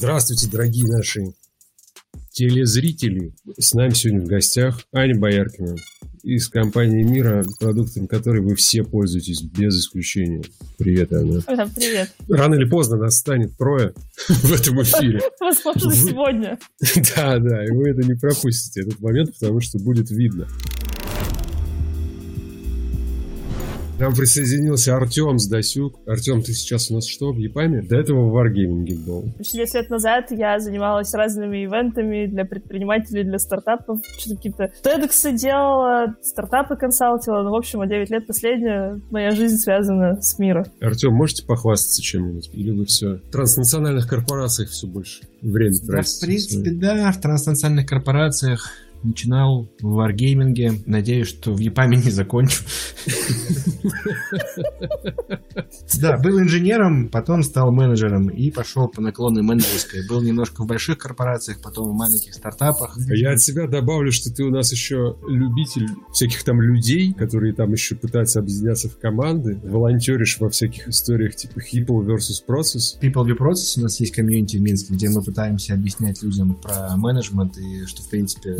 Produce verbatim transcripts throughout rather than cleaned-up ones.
Здравствуйте, дорогие наши телезрители. С нами сегодня в гостях Аня Бояркина из компании «Мира», продуктами которой вы все пользуетесь, без исключения. Привет, Анна. Привет. Рано или поздно нас станет трое в этом эфире. Возможно, сегодня. Да, да, и вы это не пропустите, этот момент, потому что будет видно. К нам присоединился Артем Дасюк. Артем, ты сейчас у нас что, в и пам? До этого в Wargaming был. шесть лет назад я занималась разными ивентами для предпринимателей, для стартапов. Что-то какие-то TEDx делала, стартапы консалтила. Ну, в общем, девять лет последняя моя жизнь связана с миром. Артем, можете похвастаться чем-нибудь? Или вы все в транснациональных корпорациях все больше время тратите? Да, в принципе, да, в транснациональных корпорациях. Начинал в Wargaming. Надеюсь, что в и пам не закончу. Да, был инженером, потом стал менеджером и пошел по наклонной менеджерской. Был немножко в больших корпорациях, потом в маленьких стартапах. Я от себя добавлю, что ты у нас еще любитель всяких там людей, которые там еще пытаются объединяться в команды. Волонтеришь во всяких историях типа People versus Process. People versus Process. У нас есть комьюнити в Минске, где мы пытаемся объяснять людям про менеджмент и что, в принципе,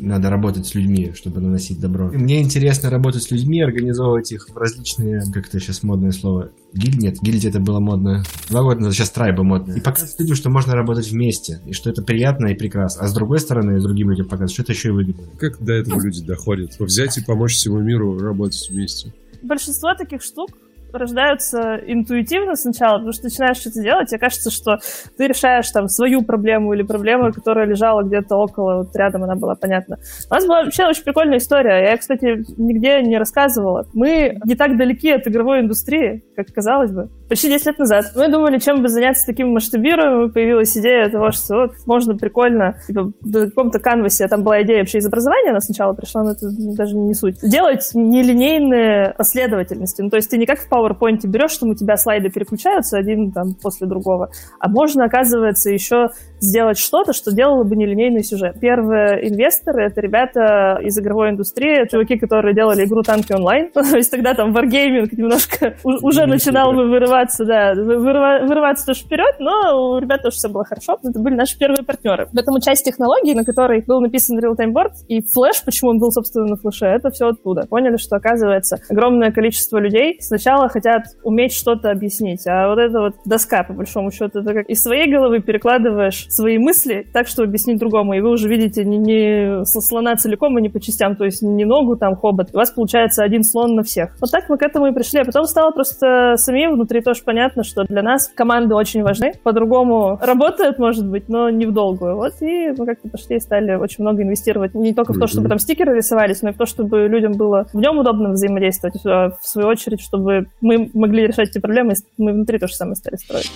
надо работать с людьми, чтобы наносить добро. И мне интересно работать с людьми, организовывать их в различные, как это сейчас модное слово, гильдии. Нет, гильдии это было модно два года назад, сейчас трайбы модные. И показывать людям, что можно работать вместе, и что это приятно и прекрасно. А с другой стороны, другим людям показывать, что это еще и выгодно. Как до этого люди доходят? Взять и помочь всему миру работать вместе. Большинство таких штук рождаются интуитивно сначала, потому что начинаешь что-то делать, и кажется, что ты решаешь там свою проблему или проблему, которая лежала где-то около, вот рядом она была, понятна. У нас была вообще очень прикольная история. Я, кстати, нигде не рассказывала. Мы не так далеки от игровой индустрии, как казалось бы. Почти десять лет назад мы думали, чем бы заняться таким масштабированием, и появилась идея того, что вот можно прикольно, типа, на каком-то канвасе, там была идея вообще из образования, она сначала пришла, но это даже не суть. Делать нелинейные последовательности. Ну, то есть ты не как в PowerPoint берешь, там у тебя слайды переключаются один там после другого, а можно, оказывается, еще сделать что-то, что делало бы нелинейный сюжет. Первые инвесторы — это ребята из игровой индустрии, чуваки, которые делали игру «Танки онлайн». То есть тогда там Wargaming немножко уже начинал бы вырывать Да, вырва- вырываться тоже вперед, но у ребят тоже все было хорошо. Это были наши первые партнеры. Поэтому часть технологий, на которой был написан Real Time Board, и флэш, почему он был, собственно, на флэше, это все оттуда. Поняли, что, оказывается, огромное количество людей сначала хотят уметь что-то объяснить, а вот эта вот доска, по большому счету, это как из своей головы перекладываешь свои мысли так, что объяснить другому, и вы уже видите не, не слона целиком, а не по частям, то есть не ногу, там, хобот. У вас получается один слон на всех. Вот так мы к этому и пришли, а потом стало просто самим внутри тоже понятно, что для нас команды очень важны. По-другому работают, может быть, но не вдолгую. Вот, и мы как-то пошли и стали очень много инвестировать. Не только в то, чтобы там стикеры рисовались, но и в то, чтобы людям было в нем удобно взаимодействовать. А в свою очередь, чтобы мы могли решать эти проблемы, мы внутри то же самое стали строить.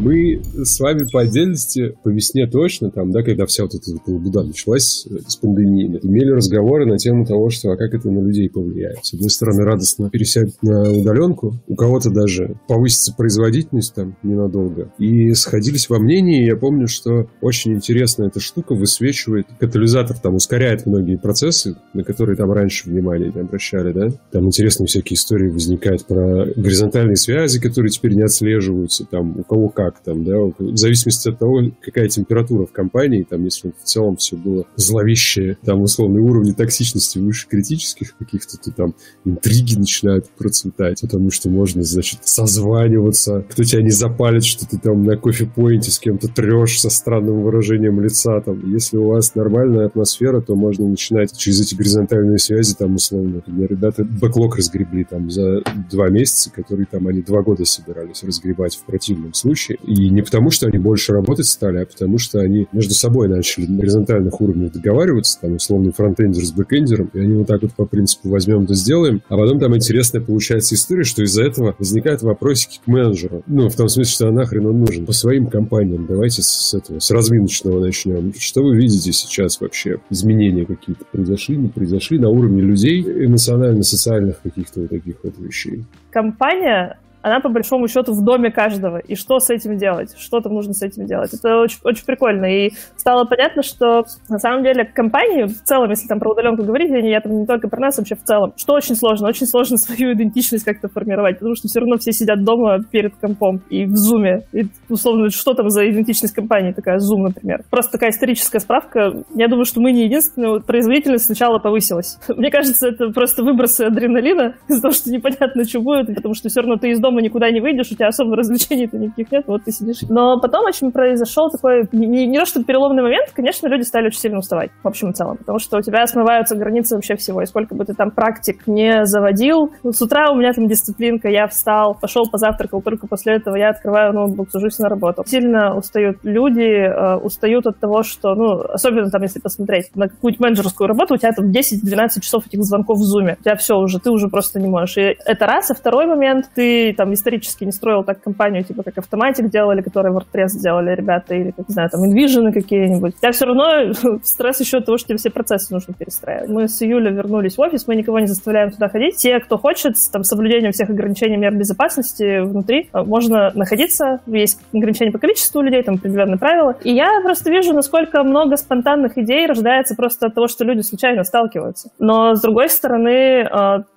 Мы с вами по отдельности, по весне точно, там, да, когда вся вот эта лабуда началась с пандемии, имели разговоры на тему того, что а как это на людей повлияет. С одной стороны, радостно пересядут на удаленку, у кого-то даже повысится производительность там ненадолго. И сходились во мнении, я помню, что очень интересно эта штука высвечивает катализатор, там, ускоряет многие процессы, на которые там раньше внимания не обращали, да. Там интересные всякие истории возникают про горизонтальные связи, которые теперь не отслеживаются, там, у кого как. Там, да, в зависимости от того, какая температура в компании, там, если в целом все было зловещее, там условные уровни токсичности выше критических каких-то, то там интриги начинают процветать, потому что можно, значит, созваниваться, кто тебя не запалит, что ты там на кофе-поинте с кем-то трешь со странным выражением лица, там, если у вас нормальная атмосфера, то можно начинать через эти горизонтальные связи, там, условно, когда ребята бэклог разгребли, там, за два месяца, которые, там, они два года собирались разгребать в противном случае. И не потому, что они больше работать стали, а потому, что они между собой начали на горизонтальных уровнях договариваться, там, условный фронтендер с бэкендером, и они вот так вот по принципу возьмем да сделаем, а потом там интересная получается история, что из-за этого возникают вопросики к менеджеру. Ну, в том смысле, что нахрен он нужен. По своим компаниям давайте с этого, с разминочного начнем. Что вы видите сейчас вообще? Изменения какие-то произошли, не произошли на уровне людей, эмоционально-социальных каких-то вот таких вот вещей? Компания она по большому счету в доме каждого. И что с этим делать? Что там нужно с этим делать? Это очень, очень прикольно. И стало понятно, что на самом деле компании в целом, если там про удаленку говорить, я там не только про нас, вообще в целом, что очень сложно. Очень сложно свою идентичность как-то формировать, потому что все равно все сидят дома перед компом и в зуме. И условно, что там за идентичность компании такая, Zoom, например. Просто такая историческая справка. Я думаю, что мы не единственные. Производительность сначала повысилась. Мне кажется, это просто выбросы адреналина из-за того, что непонятно, что будет, потому что все равно ты из дома никуда не выйдешь, у тебя особо развлечений-то никаких нет, вот ты сидишь. Но потом очень произошел такой, не, не то что переломный момент, конечно, люди стали очень сильно уставать, в общем и целом, потому что у тебя смываются границы вообще всего, и сколько бы ты там практик не заводил. Ну, с утра у меня там дисциплинка, я встал, пошел, позавтракал, только после этого я открываю ноутбук, сажусь на работу. Сильно устают люди, э, устают от того, что, ну, особенно там, если посмотреть на какую-нибудь менеджерскую работу, у тебя там десять-двенадцать часов этих звонков в зуме, у тебя все уже, ты уже просто не можешь. И это раз, а второй момент, ты там исторически не строил так компанию, типа как Automatic делали, которые WordPress сделали ребята, или, как, не знаю, там, InVision какие-нибудь. У тебя все равно стресс еще от того, что тебе все процессы нужно перестраивать. Мы с июля вернулись в офис, мы никого не заставляем туда ходить. Те, кто хочет, с там, соблюдением всех ограничений мер безопасности внутри, можно находиться. Есть ограничения по количеству людей, там определенные правила. И я просто вижу, насколько много спонтанных идей рождается просто от того, что люди случайно сталкиваются. Но, с другой стороны,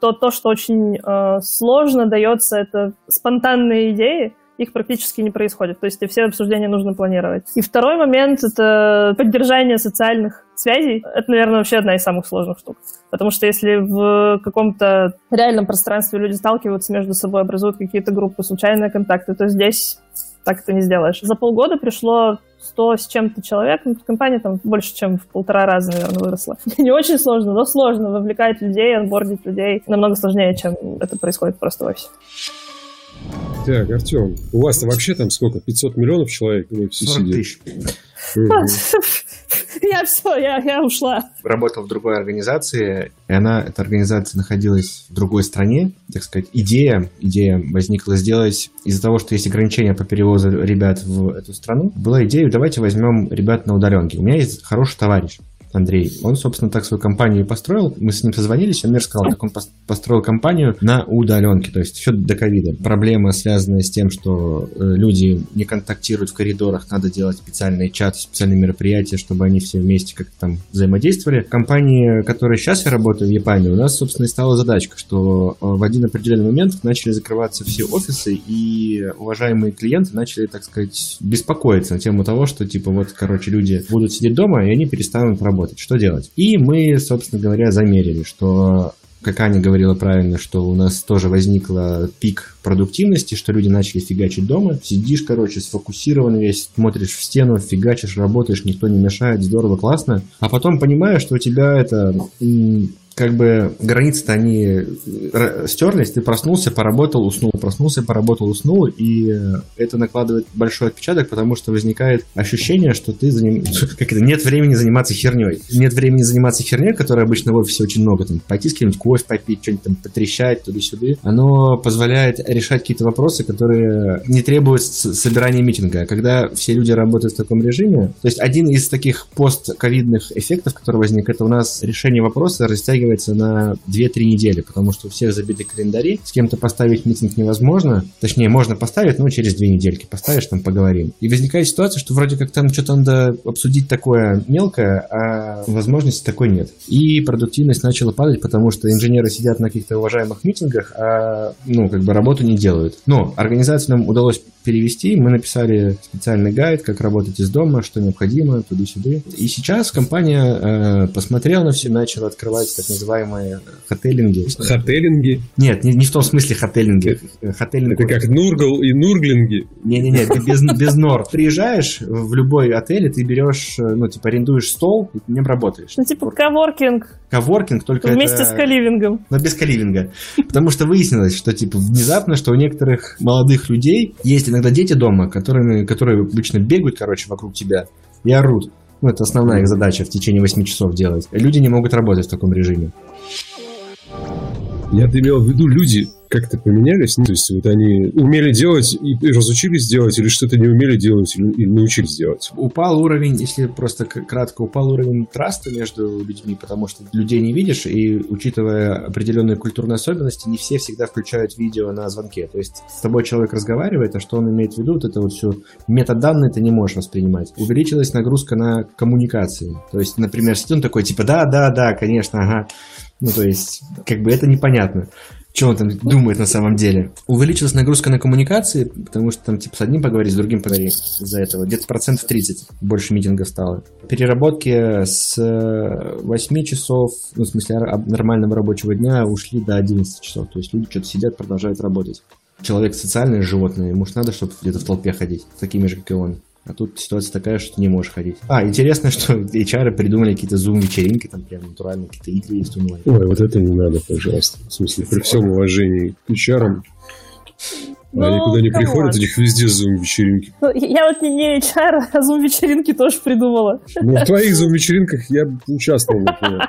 то, то что очень сложно дается, это спонтанные идеи, их практически не происходит. То есть все обсуждения нужно планировать. И второй момент — это поддержание социальных связей. Это, наверное, вообще одна из самых сложных штук. Потому что если в каком-то реальном пространстве люди сталкиваются между собой, образуют какие-то группы, случайные контакты, то здесь так это не сделаешь. За полгода пришло сто с чем-то человек. Ну, компания там больше, чем в полтора раза, наверное, выросла. Не очень сложно, но сложно вовлекать людей, онбордить людей. Намного сложнее, чем это происходит просто в офисе. Так, Артем, у вас там вообще там сколько? пятьсот миллионов человек? сорок тысяч. Я все, я, я ушла. Работал в другой организации, и она, эта организация находилась в другой стране, так сказать. Идея, идея возникла сделать из-за того, что есть ограничения по перевозу ребят в эту страну. Была идея, давайте возьмем ребят на удаленке. У меня есть хороший товарищ, Андрей. Он, собственно, так свою компанию и построил. Мы с ним созвонились, он мне рассказал, как он построил компанию на удаленке, то есть все до ковида. Проблема, связанная с тем, что люди не контактируют в коридорах, надо делать специальные чаты, специальные мероприятия, чтобы они все вместе как-то там взаимодействовали. Компания, которая сейчас я работаю в EPAM, у нас, собственно, и стала задачка, что в один определенный момент начали закрываться все офисы, и уважаемые клиенты начали, так сказать, беспокоиться на тему того, что, типа, вот, короче, люди будут сидеть дома, и они перестанут работать. Что делать? И мы, собственно говоря, замерили, что, как Аня говорила правильно, что у нас тоже возникла пик продуктивности, что люди начали фигачить дома. Сидишь, короче, сфокусирован весь, смотришь в стену, фигачишь, работаешь, никто не мешает, здорово, классно. А потом понимаешь, что у тебя это... как бы границы-то они стерлись, ты проснулся, поработал, уснул, проснулся, поработал, уснул, и это накладывает большой отпечаток, потому что возникает ощущение, что ты заним... как это, нет времени заниматься херней. Нет времени заниматься херней, которой обычно в офисе очень много, там, пойти с кем-нибудь кофе попить, что-нибудь там потрещать, туда-сюда. Оно позволяет решать какие-то вопросы, которые не требуют собирания митинга. Когда все люди работают в таком режиме, то есть один из таких постковидных эффектов, который возник, это у нас решение вопроса растягивается на две-три недели, потому что у всех забиты календари, с кем-то поставить митинг невозможно, точнее, можно поставить, но через две недельки поставишь, там поговорим. И возникает ситуация, что вроде как там что-то надо обсудить такое мелкое, а возможности такой нет. И продуктивность начала падать, потому что инженеры сидят на каких-то уважаемых митингах, а, ну, как бы работу не делают. Но организацию нам удалось перевести, мы написали специальный гайд, как работать из дома, что необходимо, туда-сюда. И сейчас компания э, посмотрела на все, начала открывать так называемые хотелинги. Хотелинги? Нет, не, не в том смысле хотелинги. Хотелинг... Это как Нургл и Нурглинги? Не-не-не, ты без, без нор. Приезжаешь в любой отель, и ты берешь, ну, типа, арендуешь стол, и не работаешь. Ну, типа, коворкинг. Коворкинг, только вместе это... с каливингом. Но без каливинга. Потому что выяснилось, что, типа, внезапно, что у некоторых молодых людей есть иногда дети дома, которыми, которые обычно бегают, короче, вокруг тебя и орут. Ну, это основная их задача в течение восьми часов делать. Люди не могут работать в таком режиме. Я имел в виду люди, как-то поменялись? Ну, то есть вот они умели делать и разучились делать, или что-то не умели делать, или, или научились делать? Упал уровень, если просто кратко, упал уровень траста между людьми, потому что людей не видишь, и, учитывая определенные культурные особенности, не все всегда включают видео на звонке. То есть с тобой человек разговаривает, а что он имеет в виду, вот это вот все метаданные ты не можешь воспринимать. Увеличилась нагрузка на коммуникации. То есть, например, сидит он такой, типа, да, да, да, конечно, ага. Ну, то есть, как бы это непонятно, что он там думает на самом деле. Увеличилась нагрузка на коммуникации, потому что там, типа, с одним поговорить, с другим поговорить из-за этого. Где-то процентов тридцать больше митингов стало. Переработки с восьми часов, ну, в смысле, нормального рабочего дня ушли до одиннадцати часов. То есть люди что-то сидят, продолжают работать. Человек социальное животное, ему же надо, чтобы где-то в толпе ходить, такими же, как и он. А тут ситуация такая, что ты не можешь ходить. А, интересно, что эйч ар придумали какие-то зум-вечеринки, там прям натурально какие-то игры есть онлайн. Ой, вот это не надо, пожалуйста. В смысле, при всем уважении к эйч ар, ну, они куда не приходят, у них везде зум-вечеринки. Ну, я вот не эйч ар, а зум-вечеринки тоже придумала. Ну, в твоих зум-вечеринках я участвовал, например.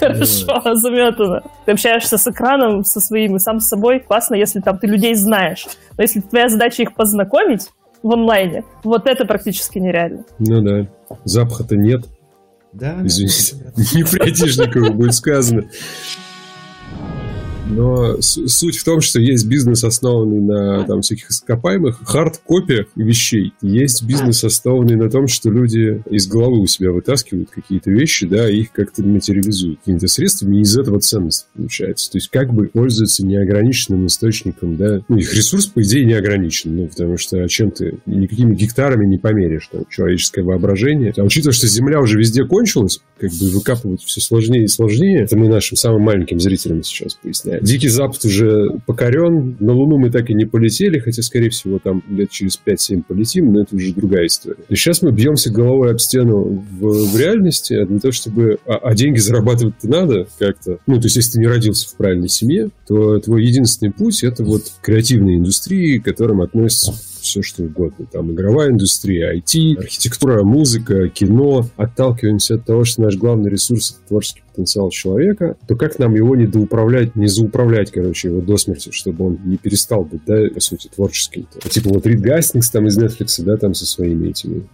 Хорошо, yeah. Заметано. Ты общаешься с экраном, со своим и сам с собой. Классно, если там ты людей знаешь. Но если твоя задача их познакомить в онлайне, вот это практически нереально. Ну да. Запаха-то нет. Да. Извините. Не приятишниково будет сказано. Но суть в том, что есть бизнес, основанный на там, всяких ископаемых, хард-копиях вещей. Есть бизнес, основанный на том, что люди из головы у себя вытаскивают какие-то вещи, да, и их как-то материализуют какими-то средствами, и из этого ценность получается. То есть как бы пользуются неограниченным источником, да. Ну, их ресурс, по идее, неограничен, ну, потому что чем ты никакими гектарами не померишь, там, человеческое воображение. А учитывая, что земля уже везде кончилась, как бы выкапывать все сложнее и сложнее, это мы нашим самым маленьким зрителям сейчас поясняем. Дикий Запад уже покорен, на Луну мы так и не полетели, хотя, скорее всего, там лет через пять-семь полетим, но это уже другая история. И сейчас мы бьемся головой об стену в, в реальности, а для того, чтобы... А, а деньги зарабатывать-то надо как-то. Ну, то есть, если ты не родился в правильной семье, то твой единственный путь — это вот креативные индустрии, к которым относятся все, что угодно. Там игровая индустрия, ай ти, архитектура, музыка, кино. Отталкиваемся от того, что наш главный ресурс — это творческий потенциал человека, то как нам его не доуправлять, не зауправлять, короче, его до смерти, чтобы он не перестал быть, да, по сути, творческим. Типа вот Рид Гастингс там из Netflix, да, там со своими этими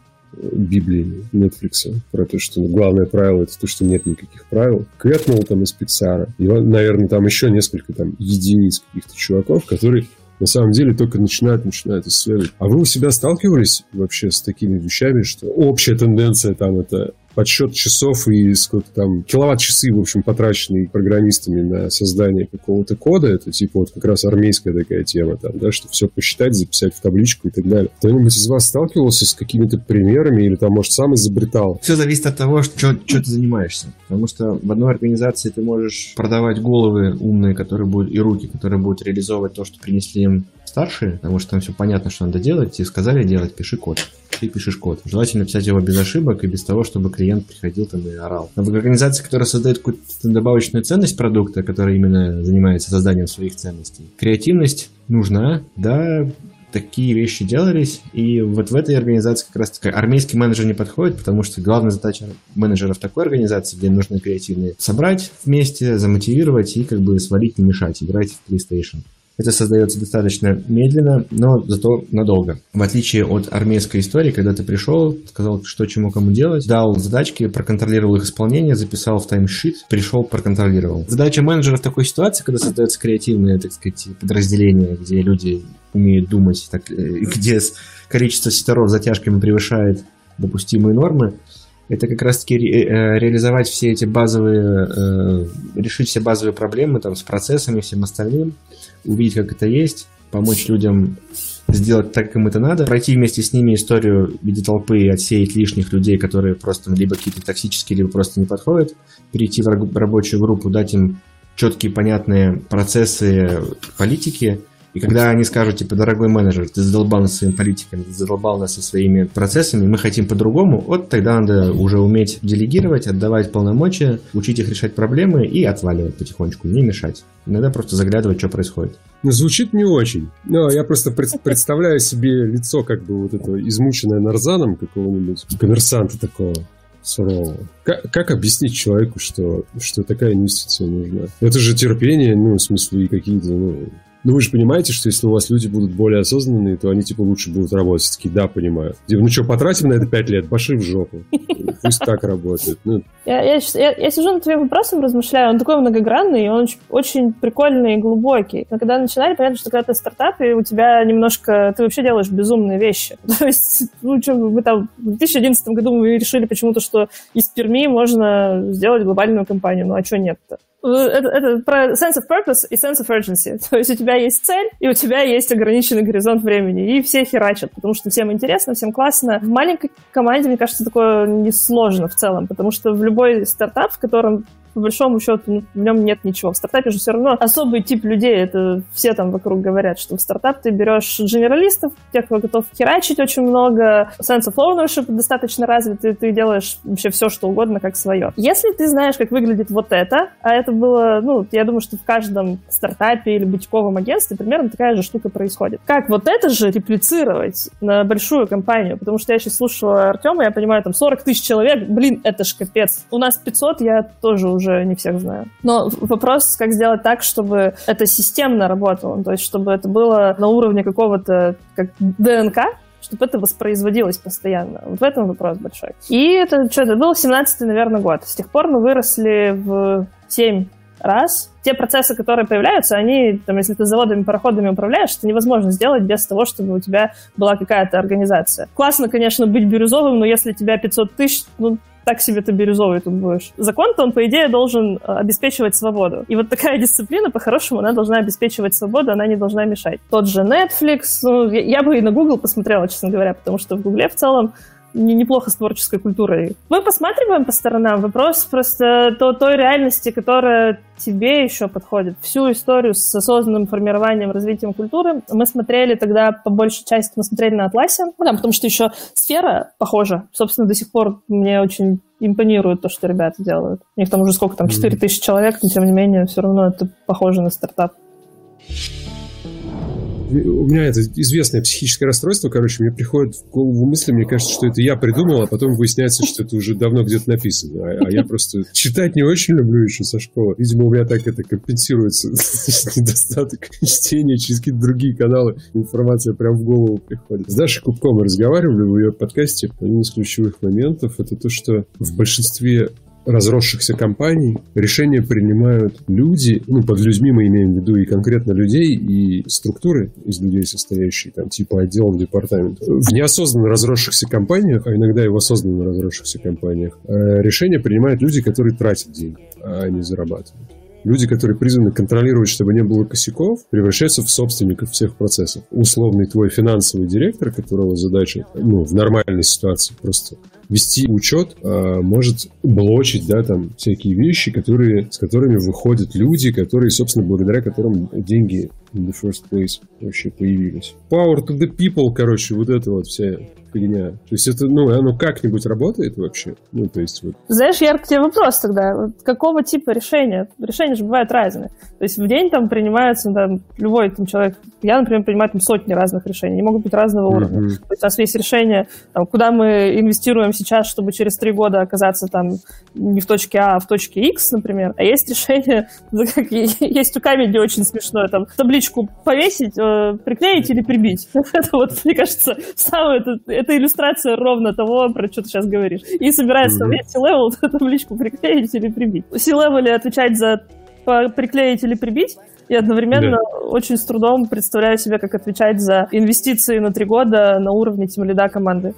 библиями Netflix, про то, что главное правило — это то, что нет никаких правил. Кэтмол там из Pixar. И, наверное, там еще несколько там единиц каких-то чуваков, которые на самом деле только начинают, начинают исследовать. А вы у себя сталкивались вообще с такими вещами, что общая тенденция там это подсчет часов и сколько там киловатт-часы, в общем, потраченные программистами на создание какого-то кода, это типа вот как раз армейская такая тема там, да, что все посчитать, записать в табличку и так далее. Кто-нибудь из вас сталкивался с какими-то примерами или там, может, сам изобретал? Все зависит от того, что, что ты занимаешься. Потому что в одной организации ты можешь продавать головы умные, которые будут, и руки, которые будут реализовывать то, что принесли им старшие, потому что там все понятно, что надо делать, и сказали делать, пиши код. Ты пишешь код. Желательно писать его без ошибок и без того, чтобы клиент приходил там и орал. Но в организации, которая создает какую-то добавочную ценность продукта, которая именно занимается созданием своих ценностей, креативность нужна, да, такие вещи делались, и вот в этой организации как раз таки армейский менеджер не подходит, потому что главная задача менеджера в такой организации, где нужно креативные, собрать вместе, замотивировать и как бы свалить, не мешать, играть в PlayStation. Это создается достаточно медленно, но зато надолго. В отличие от армейской истории, когда ты пришел, сказал, что чему кому делать, дал задачки, проконтролировал их исполнение, записал в таймшит, пришел, проконтролировал. Задача менеджера в такой ситуации, когда создаются креативные, так сказать, подразделения, где люди умеют думать, так, где количество сетеров затяжками превышает допустимые нормы, это как раз-таки ре- реализовать все эти базовые, э, решить все базовые проблемы там, с процессами и всем остальным, увидеть, как это есть, помочь людям сделать так, как им это надо, пройти вместе с ними историю в виде толпы и отсеять лишних людей, которые просто либо какие-то токсические, либо просто не подходят, перейти в рабочую группу, дать им четкие, понятные процессы политики. И когда они скажут, типа, дорогой менеджер, ты задолбал нас своими политиками, ты задолбал нас со своими процессами, мы хотим по-другому, вот тогда надо уже уметь делегировать, отдавать полномочия, учить их решать проблемы и отваливать потихонечку, не мешать. Иногда просто заглядывать, что происходит. Ну, звучит не очень. Но я просто пред- представляю себе лицо, как бы, вот этого измученное нарзаном какого-нибудь коммерсанта такого. Сурового. Как, как объяснить человеку, что, что такая инвестиция нужна? Это же терпение, ну, в смысле, и какие-то, ну, ну вы же понимаете, что если у вас люди будут более осознанные, то они, типа, лучше будут работать. Такие, да, понимаю. Типа, ну что, потратим на это пять лет? Баши в жопу. Пусть так работает. Я сижу над твоим вопросом, размышляю. Он такой многогранный, он очень прикольный и глубокий. Но когда начинали, понятно, что когда ты стартап, и у тебя немножко... Ты вообще делаешь безумные вещи. То есть, ну что, мы там... В две тысячи одиннадцатом году мы решили почему-то, что из Перми можно сделать глобальную компанию. Ну а что нет-то? Это, это про sense of purpose и sense of urgency. То есть у тебя есть цель, и у тебя есть ограниченный горизонт времени. И все херачат, потому что всем интересно, всем классно. В маленькой команде, мне кажется, такое несложно в целом, потому что в любой стартап, в котором по большому счету в нем нет ничего. В стартапе же все равно особый тип людей. Это все там вокруг говорят, что в стартап ты берешь дженералистов, тех, кто готов херачить очень много, sense of ownership достаточно развит, и ты делаешь вообще все, что угодно, как свое. Если ты знаешь, как выглядит вот это, а это было, ну, я думаю, что в каждом стартапе или бутиковом агентстве примерно такая же штука происходит. Как вот это же реплицировать на большую компанию? Потому что я сейчас слушала Артема, я понимаю, там сорок тысяч человек, блин, это ж капец. У нас пятьсот, я тоже уже уже не всех знаю. Но вопрос, как сделать так, чтобы это системно работало, то есть чтобы это было на уровне какого-то как ДНК, чтобы это воспроизводилось постоянно. Вот в этом вопрос большой. И это что, это был семнадцатый, наверное, год. С тех пор мы выросли в семь раз. Те процессы, которые появляются, они, там, если ты заводами, пароходами управляешь, это невозможно сделать без того, чтобы у тебя была какая-то организация. Классно, конечно, быть бирюзовым, но если у тебя пятьсот тысяч, ну, так себе ты бирюзовый тут будешь. Закон-то, он, по идее, должен обеспечивать свободу. И вот такая дисциплина, по-хорошему, она должна обеспечивать свободу, она не должна мешать. Тот же Netflix, ну, я бы и на Google посмотрела, честно говоря, потому что в Google в целом неплохо с творческой культурой. Мы посматриваем по сторонам. Вопрос просто то, той реальности, которая тебе еще подходит. Всю историю с осознанным формированием, развитием культуры мы смотрели тогда, по большей части, мы смотрели на Атласе, ну, да, потому что еще сфера похожа. Собственно, до сих пор мне очень импонирует то, что ребята делают. У них там уже сколько там, четыре тысячи человек, но тем не менее, все равно это похоже на стартап. У меня это известное психическое расстройство, короче, мне приходит в голову мысли, мне кажется, что это я придумал, а потом выясняется, что это уже давно где-то написано. А, а я просто читать не очень люблю еще со школы. Видимо, у меня так это компенсируется недостаток чтения через какие-то другие каналы. Информация прям в голову приходит. С Дашей Кубко мы разговаривали в ее подкасте. Один из ключевых моментов — это то, что в большинстве разросшихся компаний решения принимают люди, ну, под людьми мы имеем в виду и конкретно людей, и структуры из людей, состоящие там типа отделов, департаментов. В неосознанно разросшихся компаниях, а иногда и в осознанно разросшихся компаниях, решения принимают люди, которые тратят деньги, а не зарабатывают. Люди, которые призваны контролировать, чтобы не было косяков, превращаются в собственников всех процессов. Условный твой финансовый директор, которого задача, ну, в нормальной ситуации просто вести учет, а, может блочить, да, там, всякие вещи, которые, с которыми выходят люди, которые, собственно, благодаря которым деньги in the first place вообще появились. Power to the people, короче, вот это вот вся фигня. То есть это, ну, оно как-нибудь работает вообще? Ну, то есть вот... Знаешь, Яр, к тебе вопрос тогда. Вот какого типа решения? Решения же бывают разные. То есть в день там принимается, там, любой там человек, я, например, принимаю там сотни разных решений, они могут быть разного mm-hmm. уровня. То есть у нас есть решение, там, куда мы инвестируем сейчас, чтобы через три года оказаться там не в точке А, а в точке X, например. А есть решение, как, есть у камеди очень смешное, там, табличку повесить, приклеить или прибить. Это вот, мне кажется, самое, это, это иллюстрация ровно того, про что ты сейчас говоришь. И собирается mm-hmm. C-level табличку приклеить или прибить. C-level отвечать за приклеить или прибить, и одновременно да. очень с трудом представляю себе, как отвечать за инвестиции на три года на уровне тимлида команды.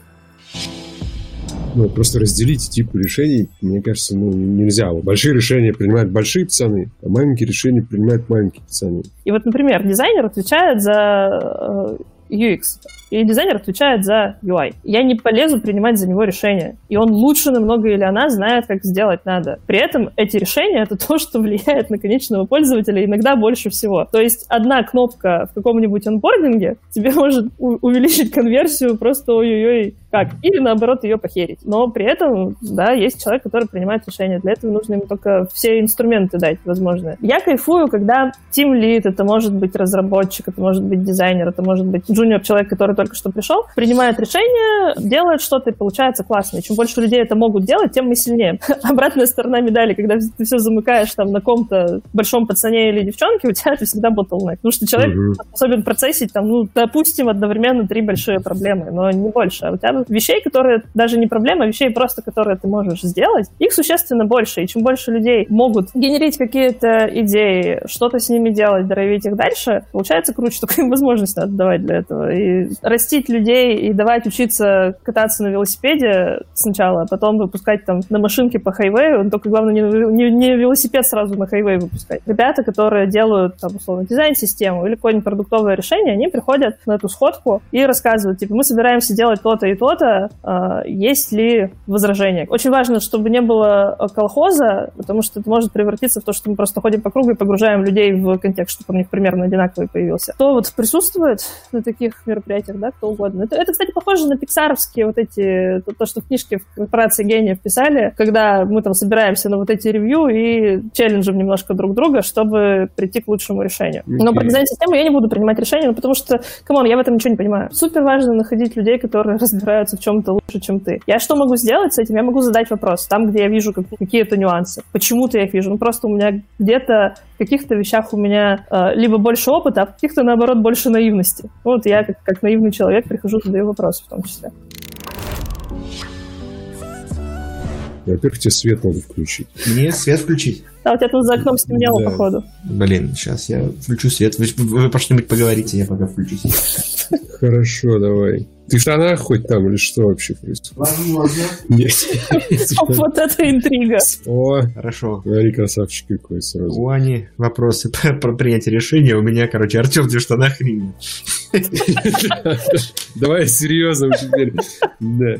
Ну, просто разделить типы решений, мне кажется, ну, нельзя. Большие решения принимают большие пацаны, а маленькие решения принимают маленькие пацаны. И вот, например, дизайнер отвечает за ю экс, и дизайнер отвечает за ю ай. Я не полезу принимать за него решения. И он лучше намного или она знает, как сделать надо. При этом эти решения — это то, что влияет на конечного пользователя иногда больше всего. То есть одна кнопка в каком-нибудь онбординге тебе может у- увеличить конверсию просто ой-ой-ой как, или наоборот ее похерить. Но при этом, да, есть человек, который принимает решения. Для этого нужно ему только все инструменты дать возможные. Я кайфую, когда тимлид, это может быть разработчик, это может быть дизайнер, это может быть джуниор-человек, который только что пришел, принимает решение, делает что-то, и получается классно. И чем больше людей это могут делать, тем мы сильнее. Обратная сторона медали, когда ты все замыкаешь там на ком-то большом пацане или девчонке, у тебя всегда bottleneck. Потому что человек mm-hmm. способен процессить там, ну, допустим, одновременно три большие проблемы, но не больше. А у тебя вещей, которые даже не проблема, а вещей просто, которые ты можешь сделать, их существенно больше. И чем больше людей могут генерить какие-то идеи, что-то с ними делать, дровить их дальше, получается круче, только им возможность надо давать для этого. И растить людей и давать учиться кататься на велосипеде сначала, а потом выпускать там на машинке по хайвею, только главное не, не, не велосипед сразу на хайвей выпускать. Ребята, которые делают там, условно, дизайн-систему или какое-нибудь продуктовое решение, они приходят на эту сходку и рассказывают, типа, мы собираемся делать то-то и то, то есть ли возражения. Очень важно, чтобы не было колхоза, потому что это может превратиться в то, что мы просто ходим по кругу и погружаем людей в контекст, чтобы у них примерно одинаковый появился. Кто вот присутствует на таких мероприятиях, да, кто угодно. Это, это кстати, похоже на пиксаровские вот эти, то, то, что в книжке в корпорации гениев писали, когда мы там собираемся на вот эти ревью и челленджим немножко друг друга, чтобы прийти к лучшему решению. Но по дизайн-систему я не буду принимать решения, потому что, камон, я в этом ничего не понимаю. Супер важно находить людей, которые разбираются в чем-то лучше, чем ты. Я что могу сделать с этим? Я могу задать вопрос там, где я вижу как- какие-то нюансы. Почему-то я их вижу. Ну, просто у меня где-то в каких-то вещах у меня э, либо больше опыта, а в каких-то, наоборот, больше наивности. Вот я, как, как наивный человек, прихожу туда и вопросы в том числе. Во-первых, тебе свет надо включить. Нет, свет включить. А у тебя тут за окном стемнело, да. Походу. Блин, сейчас я включу свет. Вы, вы про что-нибудь поговорите, я пока включу свет. Хорошо, давай. Ты в штанах хоть там или что вообще происходит? Возможно. Нет. Вот это интрига. О, хорошо. Говори, красавчик какой сразу. У Ани вопросы про принятие решения. У меня, короче, Артем, ты в штанах или нет? Давай серьезно теперь. Да.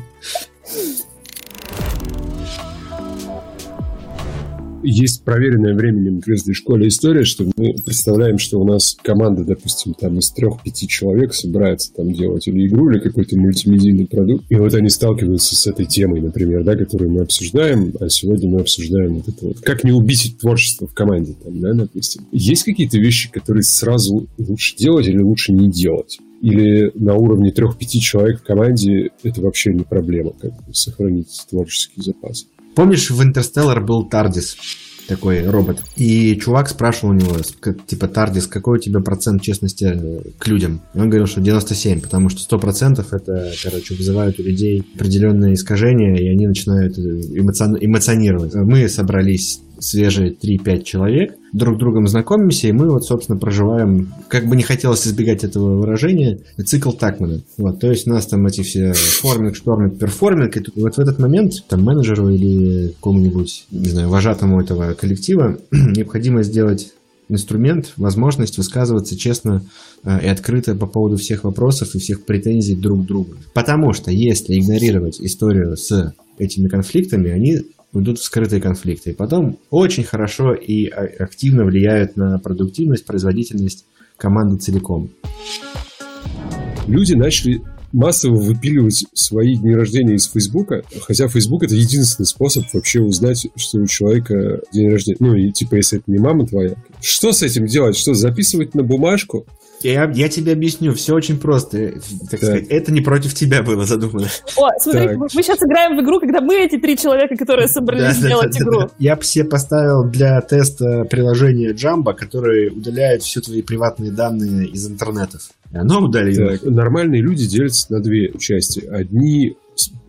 Есть проверенная временем в грязной школе история, что мы представляем, что у нас команда, допустим, там из трех-пяти человек собирается там делать или игру, или какой-то мультимедийный продукт. И вот они сталкиваются с этой темой, например, да, которую мы обсуждаем, а сегодня мы обсуждаем вот это вот. Как не убить творчество в команде, там, да, допустим. Есть какие-то вещи, которые сразу лучше делать или лучше не делать? Или на уровне трех-пяти человек в команде это вообще не проблема, как сохранить творческий запас? Помнишь, в «Интерстеллар» был «Тардис», такой робот, и чувак спрашивал у него, типа, «Тардис, какой у тебя процент честности к людям?» И он говорил, что девяносто семь, потому что сто процентов это, короче, вызывает у людей определенные искажения, и они начинают эмоци... эмоционировать. Мы собрались свежие три-пять человек, друг с другом знакомимся, и мы вот, собственно, проживаем, как бы не хотелось избегать этого выражения, цикл Такмана. Вот, то есть у нас там эти все форминг, шторминг, перформинг, и тут, вот в этот момент там менеджеру или какому-нибудь, не знаю, вожатому этого коллектива необходимо сделать инструмент, возможность высказываться честно и открыто по поводу всех вопросов и всех претензий друг к другу. Потому что если игнорировать историю с этими конфликтами, они идут скрытые конфликты, и потом очень хорошо и активно влияют на продуктивность, производительность команды целиком. Люди начали массово выпиливать свои дни рождения из Фейсбука, хотя Фейсбук — это единственный способ вообще узнать, что у человека день рождения. Ну, и типа, если это не мама твоя. Что с этим делать? Что, записывать на бумажку? Я, я тебе объясню, все очень просто. Так, так сказать, это не против тебя было задумано. О, смотри, так. Мы сейчас играем в игру, когда мы эти три человека, которые собрались да, делать да, да, игру. Да. Я все поставил для теста приложение Jamba, которое удаляет все твои приватные данные из интернетов. И оно удалило. Нормальные люди делятся на две части. Одни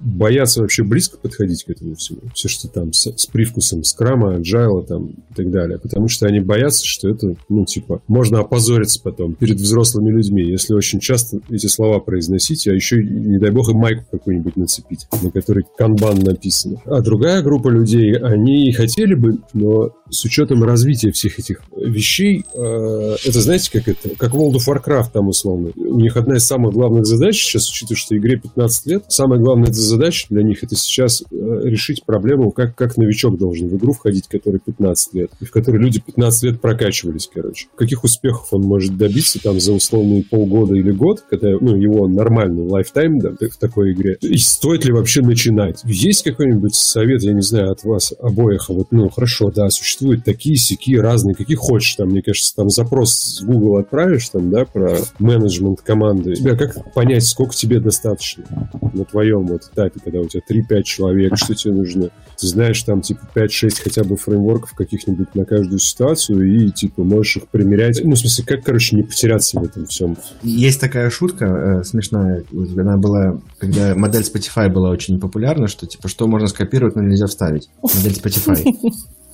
боятся вообще близко подходить к этому всему. Все, что там с, с привкусом скрама, аджайла там и так далее. Потому что они боятся, что это, ну, типа, можно опозориться потом перед взрослыми людьми, если очень часто эти слова произносить, а еще, не дай бог, и майку какую-нибудь нацепить, на которой канбан написано. А другая группа людей, они хотели бы, но с учетом развития всех этих вещей, э, это, знаете, как это? Как World of Warcraft там, условно. У них одна из самых главных задач сейчас, учитывая, что игре пятнадцать лет, самое главное — это задач для них это сейчас решить проблему, как, как новичок должен в игру входить, который пятнадцать лет, и в которой люди пятнадцать лет прокачивались, короче. Каких успехов он может добиться там за условные полгода или год, когда ну, его нормальный лайфтайм да, в такой игре, и стоит ли вообще начинать? Есть какой-нибудь совет, я не знаю, от вас обоих, вот, ну, хорошо, да, существуют такие, сякие, разные, какие хочешь, там, мне кажется, там запрос с Google отправишь, там, да, про менеджмент команды, тебя как понять, сколько тебе достаточно на твоем вот этапе, когда у тебя три-пять человек, что тебе нужно? Ты знаешь, там, типа, пять-шесть хотя бы фреймворков каких-нибудь на каждую ситуацию и, типа, можешь их примерять. Ну, в смысле, как, короче, не потеряться в этом всем? Есть такая шутка э, смешная, она была, когда модель Spotify была очень популярна, что, типа, что можно скопировать, но нельзя вставить. Модель Spotify.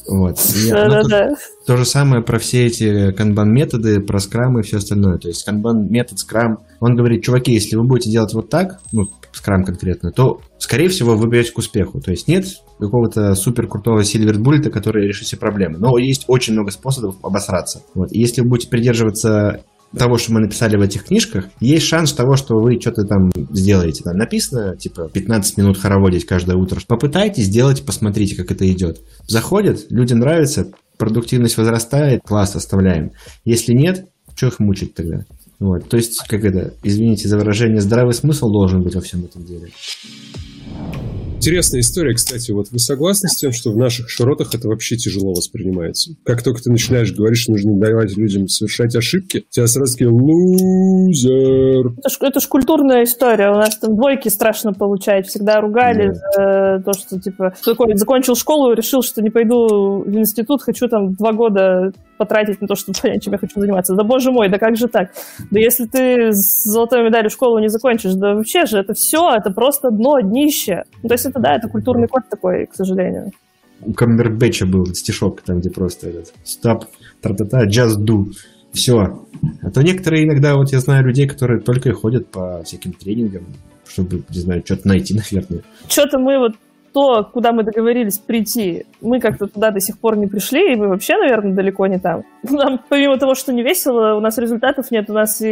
Вот. Да, да, то, да. То же самое про все эти канбан-методы, про скрам и все остальное. То есть канбан-метод, скрам, он говорит, чуваки, если вы будете делать вот так, ну, скрам конкретно, то, скорее всего, вы придете к успеху. То есть нет какого-то супер крутого сильвер-буллета, который решит все проблемы. Но есть очень много способов обосраться. Вот. И если вы будете придерживаться того, что мы написали в этих книжках, есть шанс того, что вы что-то там сделаете. Там написано, типа, пятнадцать минут хороводить каждое утро. Попытайте, сделайте, посмотрите, как это идет. Заходят, людям нравится, продуктивность возрастает, класс, оставляем. Если нет, что их мучить тогда? Вот. То есть, как это, извините за выражение, здравый смысл должен быть во всем этом деле. Интересная история, кстати, вот вы согласны с тем, что в наших широтах это вообще тяжело воспринимается? Как только ты начинаешь говорить, что нужно давать людям совершать ошибки, тебя сразу такие лузер. Это ж, это ж культурная история, у нас там двойки страшно получают, всегда ругали да. за то, что типа такой, закончил школу, решил, что не пойду в институт, хочу там два года потратить на то, чтобы понять, чем я хочу заниматься. Да боже мой, да как же так? Да если ты с золотой медалью школу не закончишь, да вообще же это все, это просто дно, днище. Ну, то есть это, да, это культурный код такой, к сожалению. У Камбербэтча был стишок, там, где просто этот «Stop, тра-та-та, just do». Все. А то некоторые иногда, вот я знаю людей, которые только и ходят по всяким тренингам, чтобы, не знаю, что-то найти, наверное. Что-то мы вот то, куда мы договорились прийти, мы как-то туда до сих пор не пришли, и мы вообще, наверное, далеко не там. Нам, помимо того, что не весело, у нас результатов нет, у нас и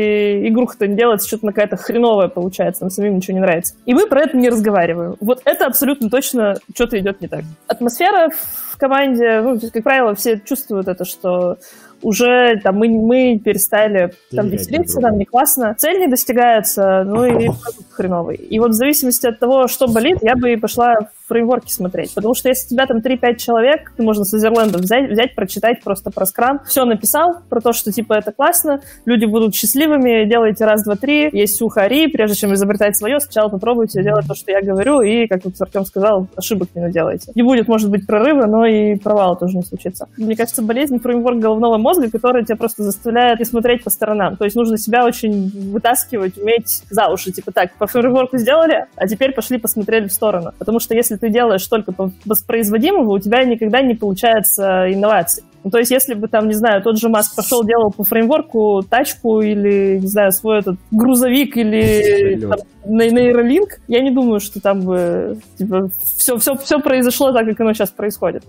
игруха-то не делается, что-то какая-то хреновая получается, нам самим ничего не нравится. И мы про это не разговариваем. Вот это абсолютно точно что-то идет не так. Атмосфера в команде, ну, как правило, все чувствуют это, что уже там мы, мы перестали там веселиться, нам не классно. Цель не достигается, ну и продукт хреновый. И вот в зависимости от того, что болит, я бы и пошла в фреймворки смотреть. Потому что если у тебя там три-пять человек, ты можно с Азерленда взять, взять, прочитать просто про скрам. Все написал про то, что типа это классно, люди будут счастливыми, делайте раз, два, три, есть ухари, прежде чем изобретать свое, сначала попробуйте делать то, что я говорю, и, как вот Артем сказал, ошибок не наделайте. Не будет, может быть, прорыва, но и провала тоже не случится. Мне кажется, болезнь фреймворк головного мозга, который тебя просто заставляет не смотреть по сторонам. То есть нужно себя очень вытаскивать, уметь за уши. Типа так, по фреймворку сделали, а теперь пошли посмотрели в сторону. Потому что если ты делаешь только воспроизводимого, у тебя никогда не получается инноваций. Ну, то есть, если бы там, не знаю, тот же Маск пошел, делал по фреймворку тачку или, не знаю, свой этот грузовик или там, нейролинк, я не думаю, что там бы типа, все, все, все произошло так, как оно сейчас происходит.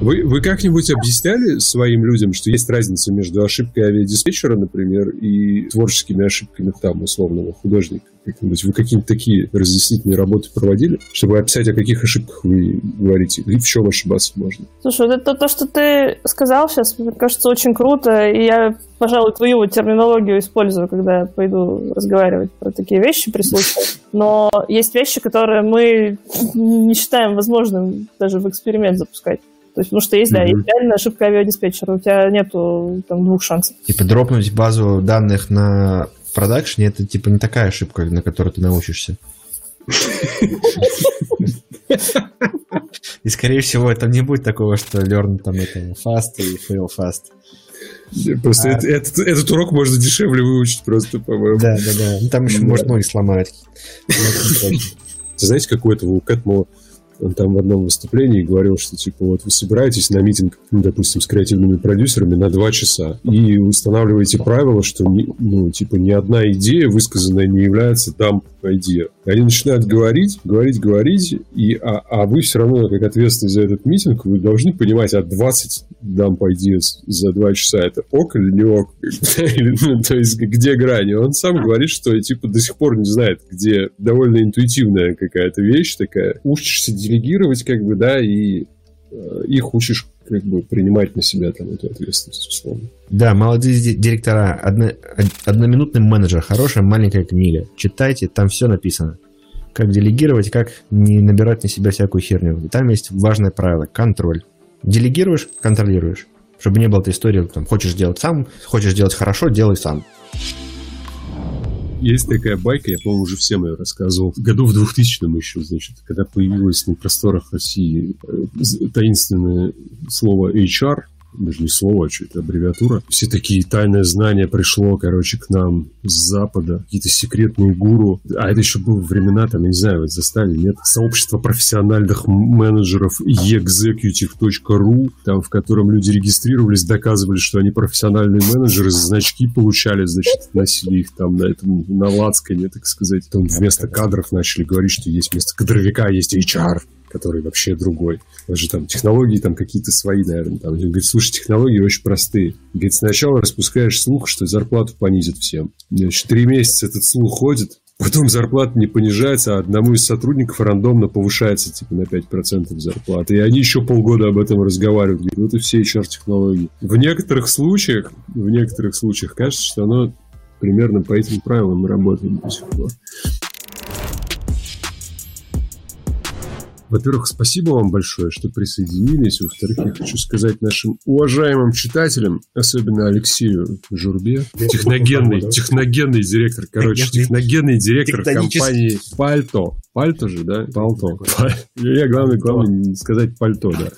Вы, вы как-нибудь объясняли своим людям, что есть разница между ошибкой авиадиспетчера, например, и творческими ошибками там, условного художника? Как-нибудь вы какие-нибудь такие разъяснительные работы проводили, чтобы описать, о каких ошибках вы говорите, и в чем ошибаться можно? Слушай, это то, что ты сказал сейчас, мне кажется, очень круто, и я, пожалуй, твою терминологию использую, когда пойду разговаривать про такие вещи при случае. Но есть вещи, которые мы не считаем возможным даже в эксперимент запускать. То есть, потому что есть, да, mm-hmm. есть реально ошибка авиадиспетчера, у тебя нету там двух шансов. Типа дропнуть базу данных на продакшене, это типа не такая ошибка, на которую ты научишься. И, скорее всего, там не будет такого, что learn там это fast и fail fast. Просто а... этот, этот, этот урок можно дешевле выучить просто, по-моему. Да, да, да. Ну, там еще ну, можно да. ноги сломать. Знаете, какой-то волк от Он там в одном выступлении говорил, что типа вот вы собираетесь на митинг, ну, допустим, с креативными продюсерами на два часа и устанавливаете правило, что ни, ну, типа ни одна идея высказанная не является там идея. Они начинают говорить, говорить, говорить, и, а, а вы все равно, как ответственный за этот митинг, вы должны понимать, от двадцати дамп идиес за два часа это ок или не ок, то есть где грани. Он сам говорит, что типа до сих пор не знает, где довольно интуитивная какая-то вещь такая. Учишься делегировать, как бы, да, и их учишь как бы принимать на себя там эту ответственность, условно. Да, молодые директора, одно, одноминутный менеджер, хорошая маленькая книга. Читайте, там все написано. Как делегировать, как не набирать на себя всякую херню. И там есть важное правило – контроль. Делегируешь – контролируешь. Чтобы не было этой истории, там, хочешь делать сам, хочешь делать хорошо – делай сам. Есть такая байка, я, по-моему, уже всем ее рассказывал. Году в двухтысячном еще, значит, когда появилось на просторах России таинственное слово эйч ар, даже не слово, а что-то аббревиатура. Все такие тайное знание пришло, короче, к нам с запада. Какие-то секретные гуру. А это еще были времена, там, я не знаю, вот застали, нет? Сообщество профессиональных менеджеров и экзекьютив точка ру, там, в котором люди регистрировались, доказывали, что они профессиональные менеджеры, значки получали, значит, носили их там на этом, на лацкане, так сказать. Там вместо кадров начали говорить, что есть вместо кадровика, есть эйч ар, который вообще другой. Даже там технологии там какие-то свои, наверное. Там. Он говорит, слушай, технологии очень простые. Говорит, сначала распускаешь слух, что зарплату понизят всем. Значит, три месяца этот слух ходит, потом зарплата не понижается, а одному из сотрудников рандомно повышается типа на пять процентов зарплаты. И они еще полгода об этом разговаривают. Говорят, вот и все эйч ар-технологии. В некоторых случаях, в некоторых случаях кажется, что оно примерно по этим правилам и работает до сих пор. Во-первых, спасибо вам большое, что присоединились. Во-вторых, я хочу сказать нашим уважаемым читателям, особенно Алексею Журбе, техногенный, техногенный директор, короче, техногенный директор компании «Пальто». Пальто же, да? Пальто. Я, главное, главное сказать «Пальто», да.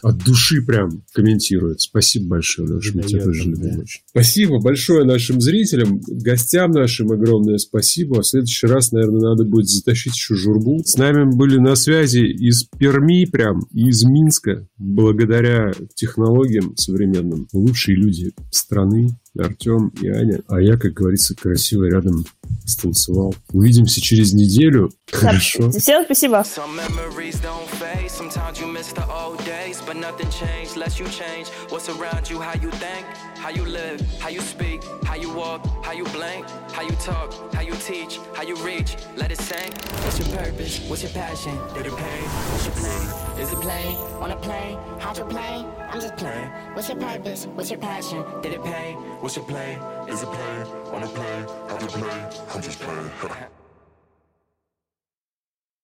От души прям комментирует. Спасибо большое, Леша, мы тебя тоже любим очень. Спасибо большое нашим зрителям, гостям нашим огромное спасибо. В следующий раз, наверное, надо будет затащить еще Журбу. С нами были на связи из Перми прям, из Минска. Благодаря технологиям современным лучшие люди страны, Артем и Аня. А я, как говорится, красиво рядом станцевал. Увидимся через неделю. Хорошо. Всем спасибо. Sometimes you miss the old days, but nothing changed lest you change what's around you, how you think, how you live, how you speak, how you walk, how you blink, how you talk, how you teach, how you reach, let it sink. What's your purpose? What's your passion? Did it pay? What's your plan? Is it play? On a play? How'd you play? I'm just playing. What's your purpose? What's your passion? Did it pay? What's your play? Is it play? On a play? How'd you play? I'm just playing.